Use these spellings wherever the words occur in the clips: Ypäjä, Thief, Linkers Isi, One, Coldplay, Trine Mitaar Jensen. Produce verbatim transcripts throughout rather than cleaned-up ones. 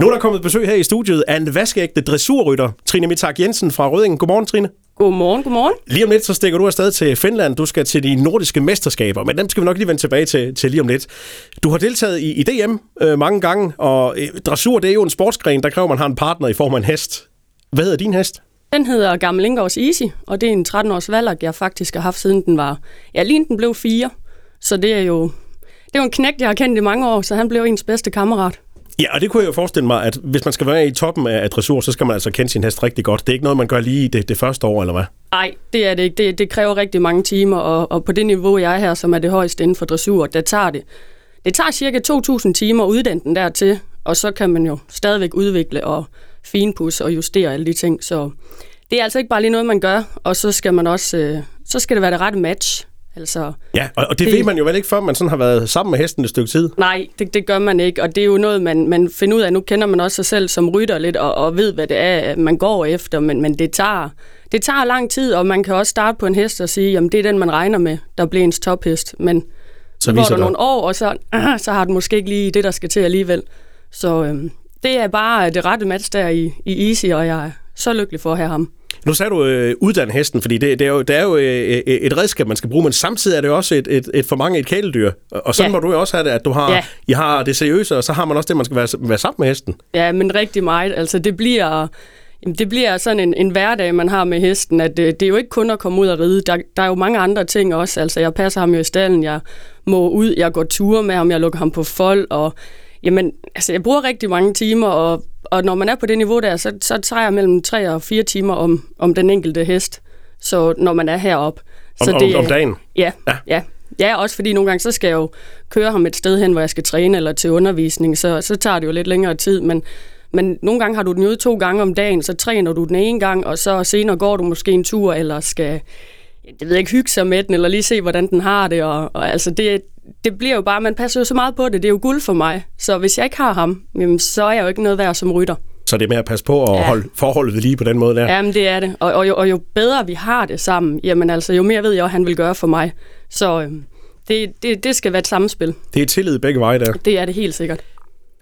Nu er der kommet besøg her i studiet af en vaskeægte dressurrytter, Trine Mitaar Jensen fra Rødding. Godmorgen, Trine. Godmorgen, godmorgen. Lige om lidt, så stikker du afsted til Finland. Du skal til de nordiske mesterskaber, men dem skal vi nok lige vende tilbage til, til lige om lidt. Du har deltaget i, i D M øh, mange gange, og øh, dressur, det er jo en sportsgren, der kræver, man har en partner i form af en hest. Hvad hedder din hest? Den hedder Linkers Isi, og det er en tretten-års valg, jeg faktisk har haft, siden den var... Ja, lige den blev fire, så det er jo, det er jo en knægt, jeg har kendt i mange år, så han blev ens bedste kammerat. Ja, og det kunne jeg jo forestille mig, at hvis man skal være i toppen af dressur, så skal man altså kende sin hest rigtig godt. Det er ikke noget, man gør lige det, det første år, eller hvad? Nej, det er det ikke. Det, det kræver rigtig mange timer, og, og på det niveau, jeg er her, som er det højeste inden for dressur, der tager det. Det tager cirka to tusind timer at uddanne den dertil, og så kan man jo stadigvæk udvikle og finpudse og justere alle de ting. Så det er altså ikke bare lige noget, man gør, og så skal man også, øh, så skal det være det rette match. Altså, ja, og det, det ved man jo vel ikke, før man sådan har været sammen med hesten et stykke tid? Nej, det, det gør man ikke, og det er jo noget, man, man finder ud af. Nu kender man også sig selv som rytter lidt, og, og ved, hvad det er, man går efter, men, men det, tager, det tager lang tid, og man kan også starte på en hest og sige, jamen det er den, man regner med, der bliver ens tophest, men så går der nogle år, og så, øh, så har den måske ikke lige det, der skal til alligevel. Så øh, det er bare det rette match der i, i Easy, og jeg er så lykkelig for at have ham. Nu sagde du øh, uddanne hesten, fordi det, det er jo, det er jo øh, et redskab, man skal bruge, men samtidig er det jo også et, et, et for mange et kæledyr. Og sådan ja. Må du jo også have det, at du har, ja. I har det seriøse, og så har man også det, man skal være, være sammen med hesten. Ja, men rigtig meget. Altså, det bliver, det bliver sådan en, en hverdag, man har med hesten, at det, det er jo ikke kun at komme ud og ride. Der, der er jo mange andre ting også. Altså, jeg passer ham jo i stallen, jeg må ud, jeg går ture med ham, jeg lukker ham på fold, og jamen, altså, jeg bruger rigtig mange timer, og Og når man er på det niveau der, så, så tager jeg mellem tre og fire timer om, om den enkelte hest, så når man er heroppe. Så om, det, om, om dagen? Ja, ja. ja. Ja, også fordi nogle gange, så skal jeg jo køre ham et sted hen, hvor jeg skal træne eller til undervisning, så, så tager det jo lidt længere tid, men, men nogle gange har du den jo to gange om dagen, så træner du den ene gang, og så senere går du måske en tur, eller skal, jeg ved ikke, hygge sig med den, eller lige se, hvordan den har det, og, og altså det Det bliver jo bare, man passer jo så meget på det, det er jo guld for mig. Så hvis jeg ikke har ham, jamen, så er jeg jo ikke noget værd som rytter. Så det er med at passe på og ja. holde forholdet ved lige på den måde der? Jamen det er det, og, og, jo, og jo bedre vi har det sammen, jamen altså jo mere ved jeg, han vil gøre for mig. Så øh, det, det, det skal være et samspil. Det er tillid begge veje der? Det er det helt sikkert.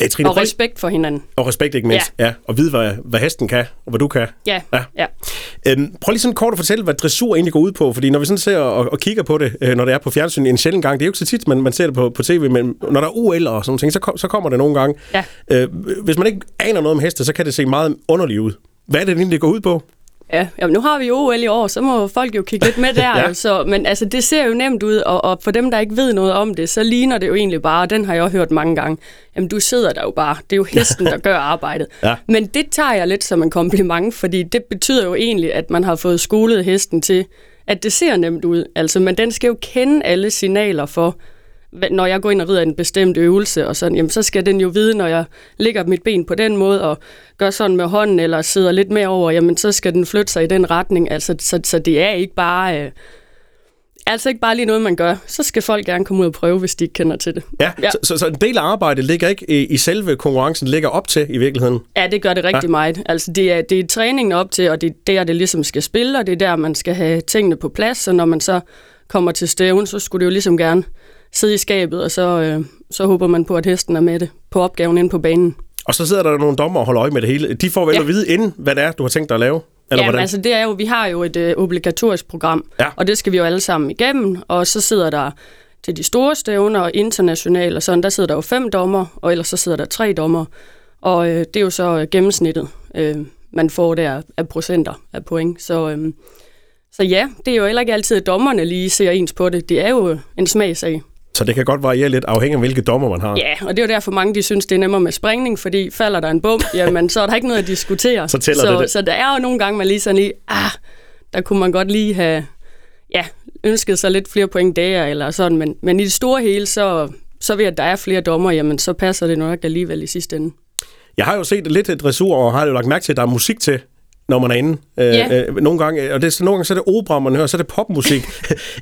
Æ, Trine, og respekt for hinanden. Og respekt ikke mindst, ja. ja. Og vide, hvad, hvad hesten kan, og hvad du kan. Ja, ja. ja. Øhm, prøv lige sådan kort at fortælle, hvad dressur egentlig går ud på. Fordi når vi sådan ser og, og kigger på det, når det er på fjernsyn en sjældent gang, det er jo ikke så tit, man, man ser det på, på tv, men når der er O L og sådan ting, så, kom, så kommer det nogle gange. Ja. Øh, hvis man ikke aner noget om heste, så kan det se meget underligt ud. Hvad er det egentlig, det går ud på? Ja, jamen, nu har vi jo O L i år, så må folk jo kigge lidt med der. ja. altså. Men altså, det ser jo nemt ud, og, og for dem, der ikke ved noget om det, så ligner det jo egentlig bare, og den har jeg jo hørt mange gange, jamen du sidder der jo bare, det er jo hesten, der gør arbejdet. ja. Men det tager jeg lidt som en kompliment, fordi det betyder jo egentlig, at man har fået skolet hesten til, at det ser nemt ud. Altså, men den skal jo kende alle signaler for, når jeg går ind og rider en bestemt øvelse, og sådan, jamen, så skal den jo vide, når jeg lægger mit ben på den måde, og gør sådan med hånden, eller sidder lidt mere over, jamen, så skal den flytte sig i den retning. Altså, så, så det er ikke bare, øh, altså ikke bare lige noget, man gør. Så skal folk gerne komme ud og prøve, hvis de ikke kender til det. Ja, ja. Så, så, så en del af arbejdet ligger ikke i, i selve konkurrencen, ligger op til i virkeligheden? Ja, det gør det rigtig ja. meget. Altså, det er, det er træningen op til, og det er der, det ligesom skal spille, og det er der, man skal have tingene på plads, så når man så kommer til stævnen, så skulle det jo ligesom gerne sidde i skabet, og så, øh, så håber man på, at hesten er med det på opgaven inde på banen. Og så sidder der nogle dommer og holder øje med det hele. De får vel ja. at vide inden, hvad det er, du har tænkt dig at lave? Eller ja, men altså det er jo, vi har jo et øh, obligatorisk program, ja. og det skal vi jo alle sammen igennem, og så sidder der til de store stævner og internationale og sådan, der sidder der jo fem dommer, og ellers så sidder der tre dommer, og øh, det er jo så gennemsnittet, øh, man får der af procenter af point, så... Øh, Så ja, det er jo heller ikke altid, at dommerne lige ser ens på det. Det er jo en smagsag. Så det kan godt variere lidt afhængig af, hvilke dommer man har. Ja, og det er jo derfor mange, de synes, det er nemmere med springning, fordi falder der en bum, jamen så er der ikke noget at diskutere. så tæller så, det, det. Så der er jo nogle gange, man lige sådan lige, ah, der kunne man godt lige have ja, ønsket sig lidt flere point der, eller sådan. Men, men i det store hele, så, så ved at der er flere dommer, jamen så passer det nok alligevel i sidste ende. Jeg har jo set lidt dressur, og har jo lagt mærke til, at der er musik til, når man er inde. Yeah. Øh, nogle gange, og det, nogle gange så er det opera, man hører, så er det popmusik.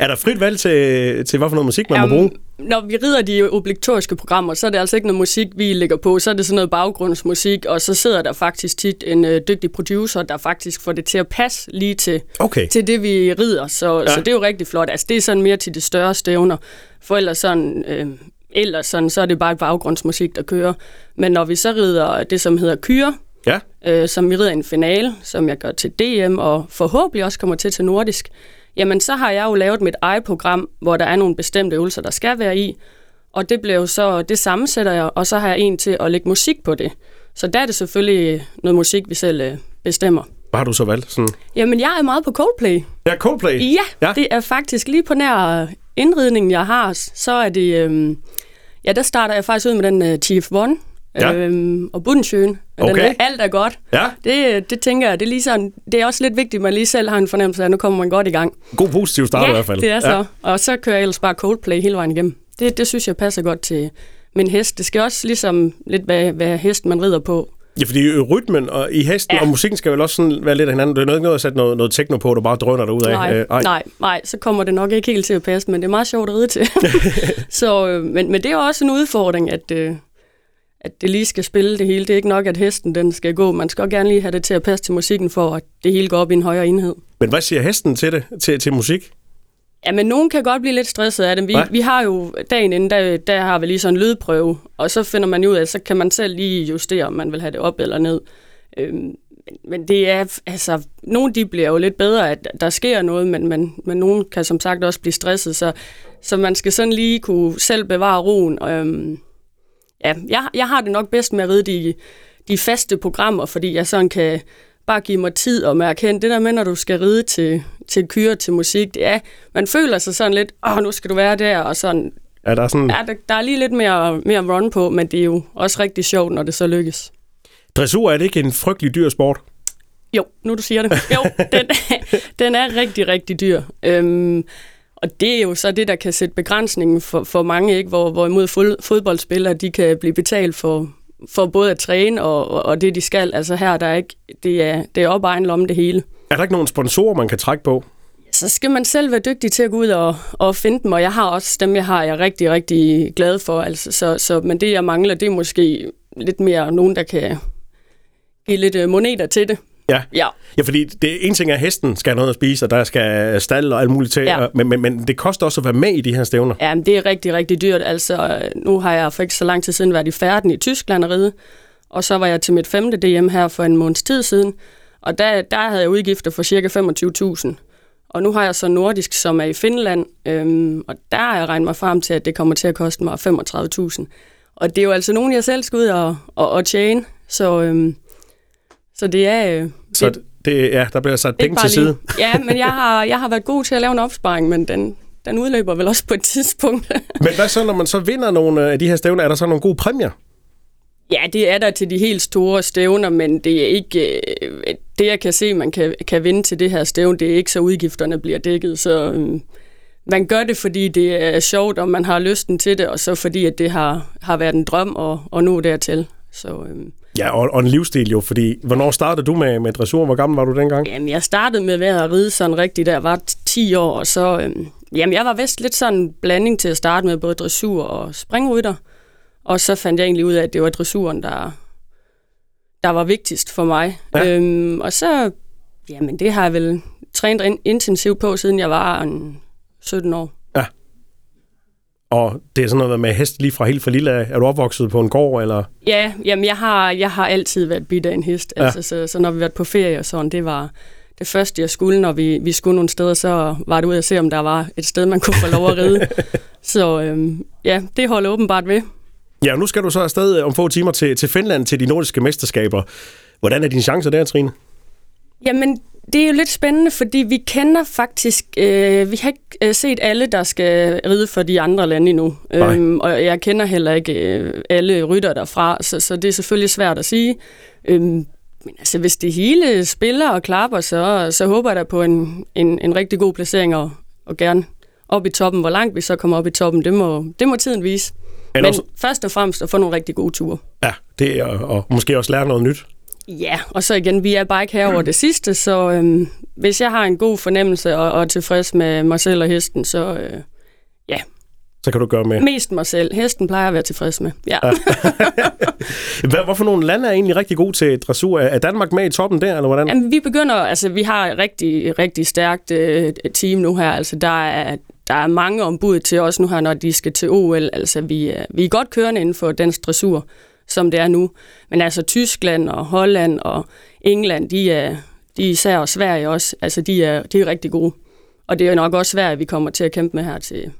Er der frit valg til, til hvad for noget musik, man um, må bruge? Når vi rider de obligatoriske programmer, så er det altså ikke noget musik, vi lægger på. Så er det sådan noget baggrundsmusik, og så sidder der faktisk tit en ø, dygtig producer, der faktisk får det til at passe lige til, okay. til det, vi rider. Så, ja. så det er jo rigtig flot. Altså, det er sådan mere til de større stævner. For ellers sådan... Øh, ellers sådan, så er det bare baggrundsmusik, der kører. Men når vi så rider det, som hedder Kyre, ja. øh, som vi rider en finale, som jeg gør til D M, og forhåbentlig også kommer til til Nordisk, jamen så har jeg jo lavet mit eget program, hvor der er nogle bestemte øvelser, der skal være i, og det blev så, det sammensætter jeg, og så har jeg en til at lægge musik på det. Så der er det selvfølgelig noget musik, vi selv bestemmer. Hvad har du så valgt? Sådan... Jamen, jeg er meget på Coldplay. Ja, Coldplay? Ja, ja, det er faktisk lige på nær indridningen, jeg har, så er det... Øhm, ja, der starter jeg faktisk ud med den øh, Thief, One ja. øhm, og Budensjøen. Okay. Den, alt er godt. Ja. Det, det tænker jeg, det er, lige sådan, det er også lidt vigtigt, at man lige selv har en fornemmelse af, at nu kommer man godt i gang. God positiv start ja, i hvert fald. det er så. Ja. Og så kører jeg ellers bare Coldplay hele vejen igennem. Det, det synes jeg passer godt til min hest. Det skal også ligesom lidt være, være hest, man rider på. Ja, fordi rytmen og, i hesten ja. og musikken skal vel også sådan være lidt af hinanden. Det er ikke noget at sætte noget, noget techno på, der bare drøner derudad. Nej, øh, nej, nej, så kommer det nok ikke helt til at passe, men det er meget sjovt at ride til. så, øh, men, men det er også en udfordring, at, øh, at det lige skal spille det hele. Det er ikke nok, at hesten den skal gå. Man skal også gerne lige have det til at passe til musikken, for at det hele går op i en højere enhed. Men hvad siger hesten til det, til, til musik? Ja, men nogen kan godt blive lidt stresset af dem. Vi, vi har jo dagen inden, der, der har vi lige sådan en lydprøve, og så finder man ud af, så kan man selv lige justere, om man vil have det op eller ned. Øhm, men det er, altså, nogle de bliver jo lidt bedre, at der sker noget, men, men, men nogen kan som sagt også blive stresset, så, så man skal sådan lige kunne selv bevare roen. Øhm, ja, jeg, jeg har det nok bedst med at ride de, de faste programmer, fordi jeg sådan kan bare give mig tid og mærke hen. Det der med, når du skal ride til, til kyre, til musik, det er, man føler sig sådan lidt, åh, nu skal du være der, og sådan. Er der sådan... Ja, der, der er lige lidt mere, mere run på, men det er jo også rigtig sjovt, når det så lykkes. Dressur, er det ikke en frygtelig dyr sport? Jo, nu du siger det. Jo, den, den er rigtig, rigtig dyr. Øhm, og det er jo så det, der kan sætte begrænsningen for, for mange, ikke? Hvor, hvorimod fod, fodboldspillere, de kan blive betalt for... for både at træne og, og, og det, de skal. Altså her, der er ikke, det er, det er op egen lomme det hele. Er der ikke nogen sponsorer, man kan trække på? Så skal man selv være dygtig til at gå ud og, og finde dem, og jeg har også dem, jeg har, jeg er rigtig, rigtig glad for. Altså, så, så, men det, jeg mangler, det er måske lidt mere nogen, der kan give lidt moneter til det. Ja. Ja. Ja, fordi det en ting er, at hesten skal have noget at spise, og der skal stald og alt muligt til, ja. men, men, men det koster også at være med i de her stævner. Ja, men det er rigtig, rigtig dyrt. Altså, nu har jeg for ikke så lang tid siden været i Færden i Tyskland og ride, og så var jeg til mit femte D M her for en måneds tid siden, og der, der havde jeg udgifter for cirka femogtyve tusind. Og nu har jeg så Nordisk, som er i Finland, øhm, og der har jeg regnet mig frem til, at det kommer til at koste mig femogtredive tusind. Og det er jo altså nogen, jeg selv skal ud og, og, og tjene, så... Øhm, Så det er... Øh, så det, det, ja, der bliver sat penge til side. Lige. Ja, men jeg har, jeg har været god til at lave en opsparing, men den, den udløber vel også på et tidspunkt. Men hvad så, når man så vinder nogle af de her stævner? Er der så nogle gode præmier? Ja, det er der til de helt store stævner, men det er ikke... Øh, det, jeg kan se, man kan, kan vinde til det her stævn, det er ikke så udgifterne bliver dækket. Så øh, man gør det, fordi det er sjovt, og man har lysten til det, og så fordi, at det har, har været en drøm at, at nå dertil. Så... Øh, Ja, og, og en livsstil jo, fordi hvornår startede du med, med dressur? Hvor gammel var du dengang? Jamen, jeg startede med at ride sådan rigtigt, da jeg var ti år, og så... Øhm, jamen, jeg var vist lidt sådan en blanding til at starte med både dressur og springrytter, og så fandt jeg egentlig ud af, at det var dressuren, der, der var vigtigst for mig. Ja. Øhm, og så... Jamen, det har jeg vel trænet intensivt på, siden jeg var en sytten år. Ja. Og det er sådan noget med hest lige fra helt for lille. Er du opvokset på en gård, eller? Ja, jamen jeg har, jeg har altid været bidt af en hest. Ja. Altså, så, så når vi var på ferie og sådan, det var det første, jeg skulle. Når vi, vi skulle nogle steder, så var det ud at se, om der var et sted, man kunne få lov at ride. så øhm, ja, det holder åbenbart ved. Ja, nu skal du så afsted om få timer til, til Finland, til de nordiske mesterskaber. Hvordan er dine chancer der, Trine? Jamen... Det er jo lidt spændende, fordi vi kender faktisk... Øh, vi har ikke øh, set alle, der skal ride for de andre lande endnu. Øhm, og jeg kender heller ikke øh, alle rytter derfra, så, så det er selvfølgelig svært at sige. Øhm, men altså, hvis det hele spiller og klapper, så, så håber jeg da på en, en, en rigtig god placering, og, og gerne op i toppen. Hvor langt vi så kommer op i toppen, det må, det må tiden vise. Men, men også... først og fremmest at få nogle rigtig gode ture. Ja, det er, og måske også lære noget nyt. Ja, og så igen, vi er bare ikke herover det sidste, så øhm, hvis jeg har en god fornemmelse og, og er tilfreds med mig selv og hesten, så øh, ja. Så kan du gøre med? Mest mig selv. Hesten plejer at være tilfreds med, ja. ja. Hvorfor nogle lande er egentlig rigtig gode til dressur? Er Danmark med i toppen der, eller hvordan? Jamen, vi begynder, altså vi har et rigtig, rigtig stærkt øh, team nu her, altså der er, der er mange ombud til os nu her, når de skal til O L. Altså, vi er, vi er godt kørende inden for dansk dressur, som det er nu. Men altså, Tyskland og Holland og England, de er, de er især, og Sverige også, altså, de er, de er rigtig gode. Og det er jo nok også Sverige, vi kommer til at kæmpe med her til,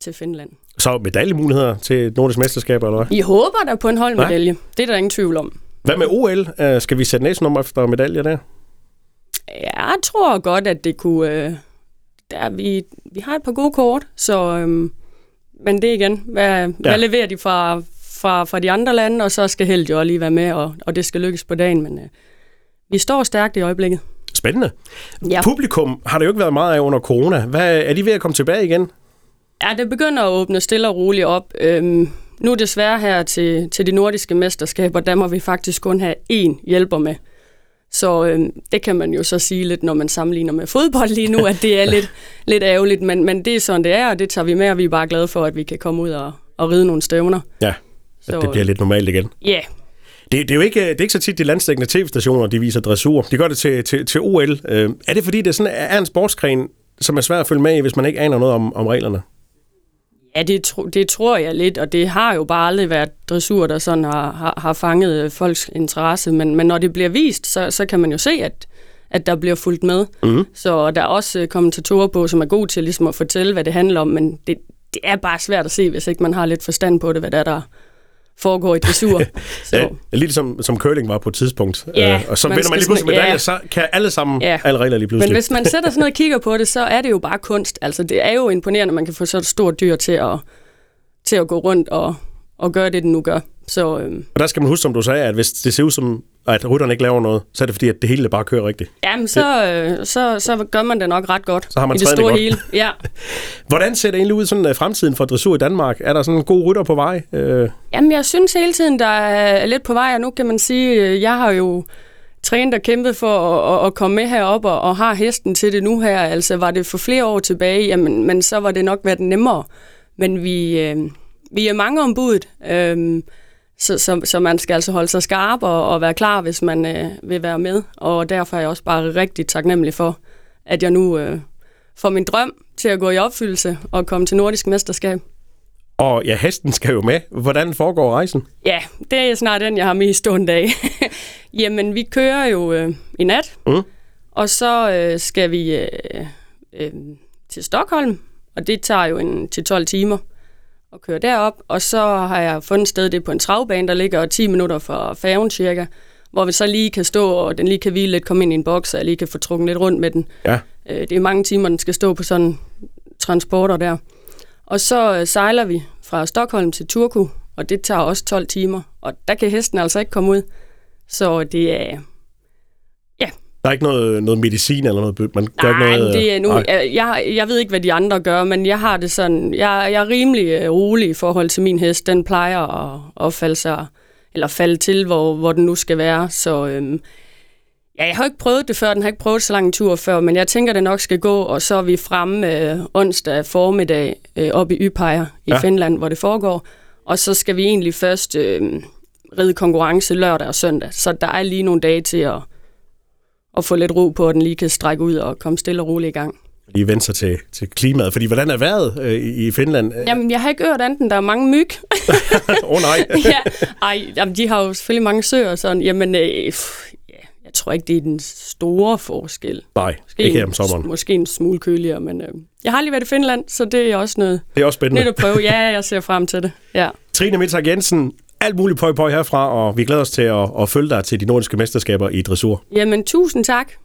til Finland. Så medaljemuligheder til nordisk mesterskaber, eller hvad? I håber der på en holdmedalje. Nej. Det er der ingen tvivl om. Hvad med O L? Uh, skal vi sætte næsten om efter medaljer der? Jeg tror godt, at det kunne... Uh, der, vi, vi har et par gode kort, så... Um, men det igen. Hvad, ja. hvad leverer de fra, fra, fra de andre lande? Og så skal heldig jo lige være med, og, og det skal lykkes på dagen. Men uh, vi står stærkt i øjeblikket. Spændende. Ja. Publikum har det jo ikke været meget af under corona. Hvad, er de ved at komme tilbage igen? Ja, det begynder at åbne stille og roligt op. Øhm, nu desværre her til, til de nordiske mesterskaber, der må vi faktisk kun have én hjælper med. Så øhm, det kan man jo så sige lidt, når man sammenligner med fodbold lige nu, at det er lidt, lidt ærgerligt. Men, men det er sådan, det er, og det tager vi med, og vi er bare glade for, at vi kan komme ud og, og ride nogle stævner. Ja, så det bliver lidt normalt igen. Ja, yeah. Det, det er jo ikke, det er ikke så tit de landsdækkende tv-stationer, de viser dressur. De gør det til, til, til O L. Øh, er det fordi, det sådan er en sportsgren, som er svært at følge med i, hvis man ikke aner noget om, om reglerne? Ja, det, tro, det tror jeg lidt, og det har jo bare aldrig været dressur, der sådan har, har, har fanget folks interesse. Men, men når det bliver vist, så, så kan man jo se, at, at der bliver fulgt med. Mm-hmm. Så der er også kommentatorer på, som er gode til ligesom at fortælle, hvad det handler om. Men det, det er bare svært at se, hvis ikke man har lidt forstand på det, hvad der er der foregår i dressur. Ja, lidt som, som curling var på et tidspunkt. Ja, øh, og så vender man lige pludselig medaljer, ja, så kan alle sammen, ja, alle regler lige pludselig. Men hvis man sætter sådan noget og kigger på det, så er det jo bare kunst. Altså, det er jo imponerende, at man kan få så et stort dyr til at, til at gå rundt og, og gøre det, den nu gør. Så, øhm. Og der skal man huske, som du sagde, at hvis det ser ud som, at rytterne ikke laver noget, så er det fordi, at det hele bare kører rigtigt. Jamen, så, øh, så, så gør man det nok ret godt. Så har man i det store godt hele. Ja. Hvordan ser det egentlig ud sådan fremtiden for dressur i Danmark? Er der sådan en god rytter på vej? Øh. Jamen, jeg synes hele tiden, der er lidt på vej, og nu kan man sige, jeg har jo trænet og kæmpet for at, at komme med herop og, og har hesten til det nu her. Altså, var det for flere år tilbage, jamen, men så var det nok været nemmere. Men vi, øh, vi er mange ombudet. Øh, Så, så, så man skal altså holde sig skarp og, og være klar, hvis man øh, vil være med. Og derfor er jeg også bare rigtig taknemmelig for, at jeg nu øh, får min drøm til at gå i opfyldelse og komme til nordisk mesterskab. Og ja, hesten skal jo med. Hvordan foregår rejsen? Ja, det er snart den, jeg har mest ondt af. Jamen, vi kører jo øh, i nat, mm. og så øh, skal vi øh, øh, til Stockholm, og det tager jo en til tolv timer. Og kører derop, og så har jeg fundet sted det på en travbane, der ligger ti minutter fra færgen cirka, hvor vi så lige kan stå, og den lige kan hvile lidt, komme ind i en boks, og jeg lige kan få trukket lidt rundt med den. Ja. Det er mange timer, den skal stå på sådan transporter der. Og så sejler vi fra Stockholm til Turku, og det tager også tolv timer, og der kan hesten altså ikke komme ud. Så det er... Der er ikke noget, noget medicin eller noget, man gør nej, noget... Det er nu, nej, jeg, jeg ved ikke, hvad de andre gør, men jeg har det sådan... Jeg, jeg er rimelig rolig i forhold til min hest. Den plejer at, at falde sig, eller falde til, hvor, hvor den nu skal være. Så øhm, ja, jeg har ikke prøvet det før, den har ikke prøvet så lang en tur før, men jeg tænker, det nok skal gå, og så er vi fremme øh, onsdag formiddag øh, op i Ypäjä i ja. Finland, hvor det foregår. Og så skal vi egentlig først øh, ride konkurrence lørdag og søndag, så der er lige nogle dage til at... og få lidt ro på, at den lige kan strække ud og komme stille og roligt i gang. Lige vende sig til, til klimaet, fordi hvordan er vejret øh, i Finland? Jamen, jeg har ikke hørt andet, der er mange myg. Åh oh, nej. ja, ej, jamen, de har jo selvfølgelig mange søer og sådan. Jamen, øh, pff, ja, jeg tror ikke, det er den store forskel. Nej, måske ikke her om sommeren. En, måske en smule køligere, men øh, jeg har lige været i Finland, så det er også noget. Det er også spændende. Nyt at prøve. Ja, jeg ser frem til det. Ja. Trine Mitaar Jensen, alt muligt pøj pøj herfra, og vi glæder os til at, at følge dig til de nordiske mesterskaber i dressur. Jamen, tusind tak.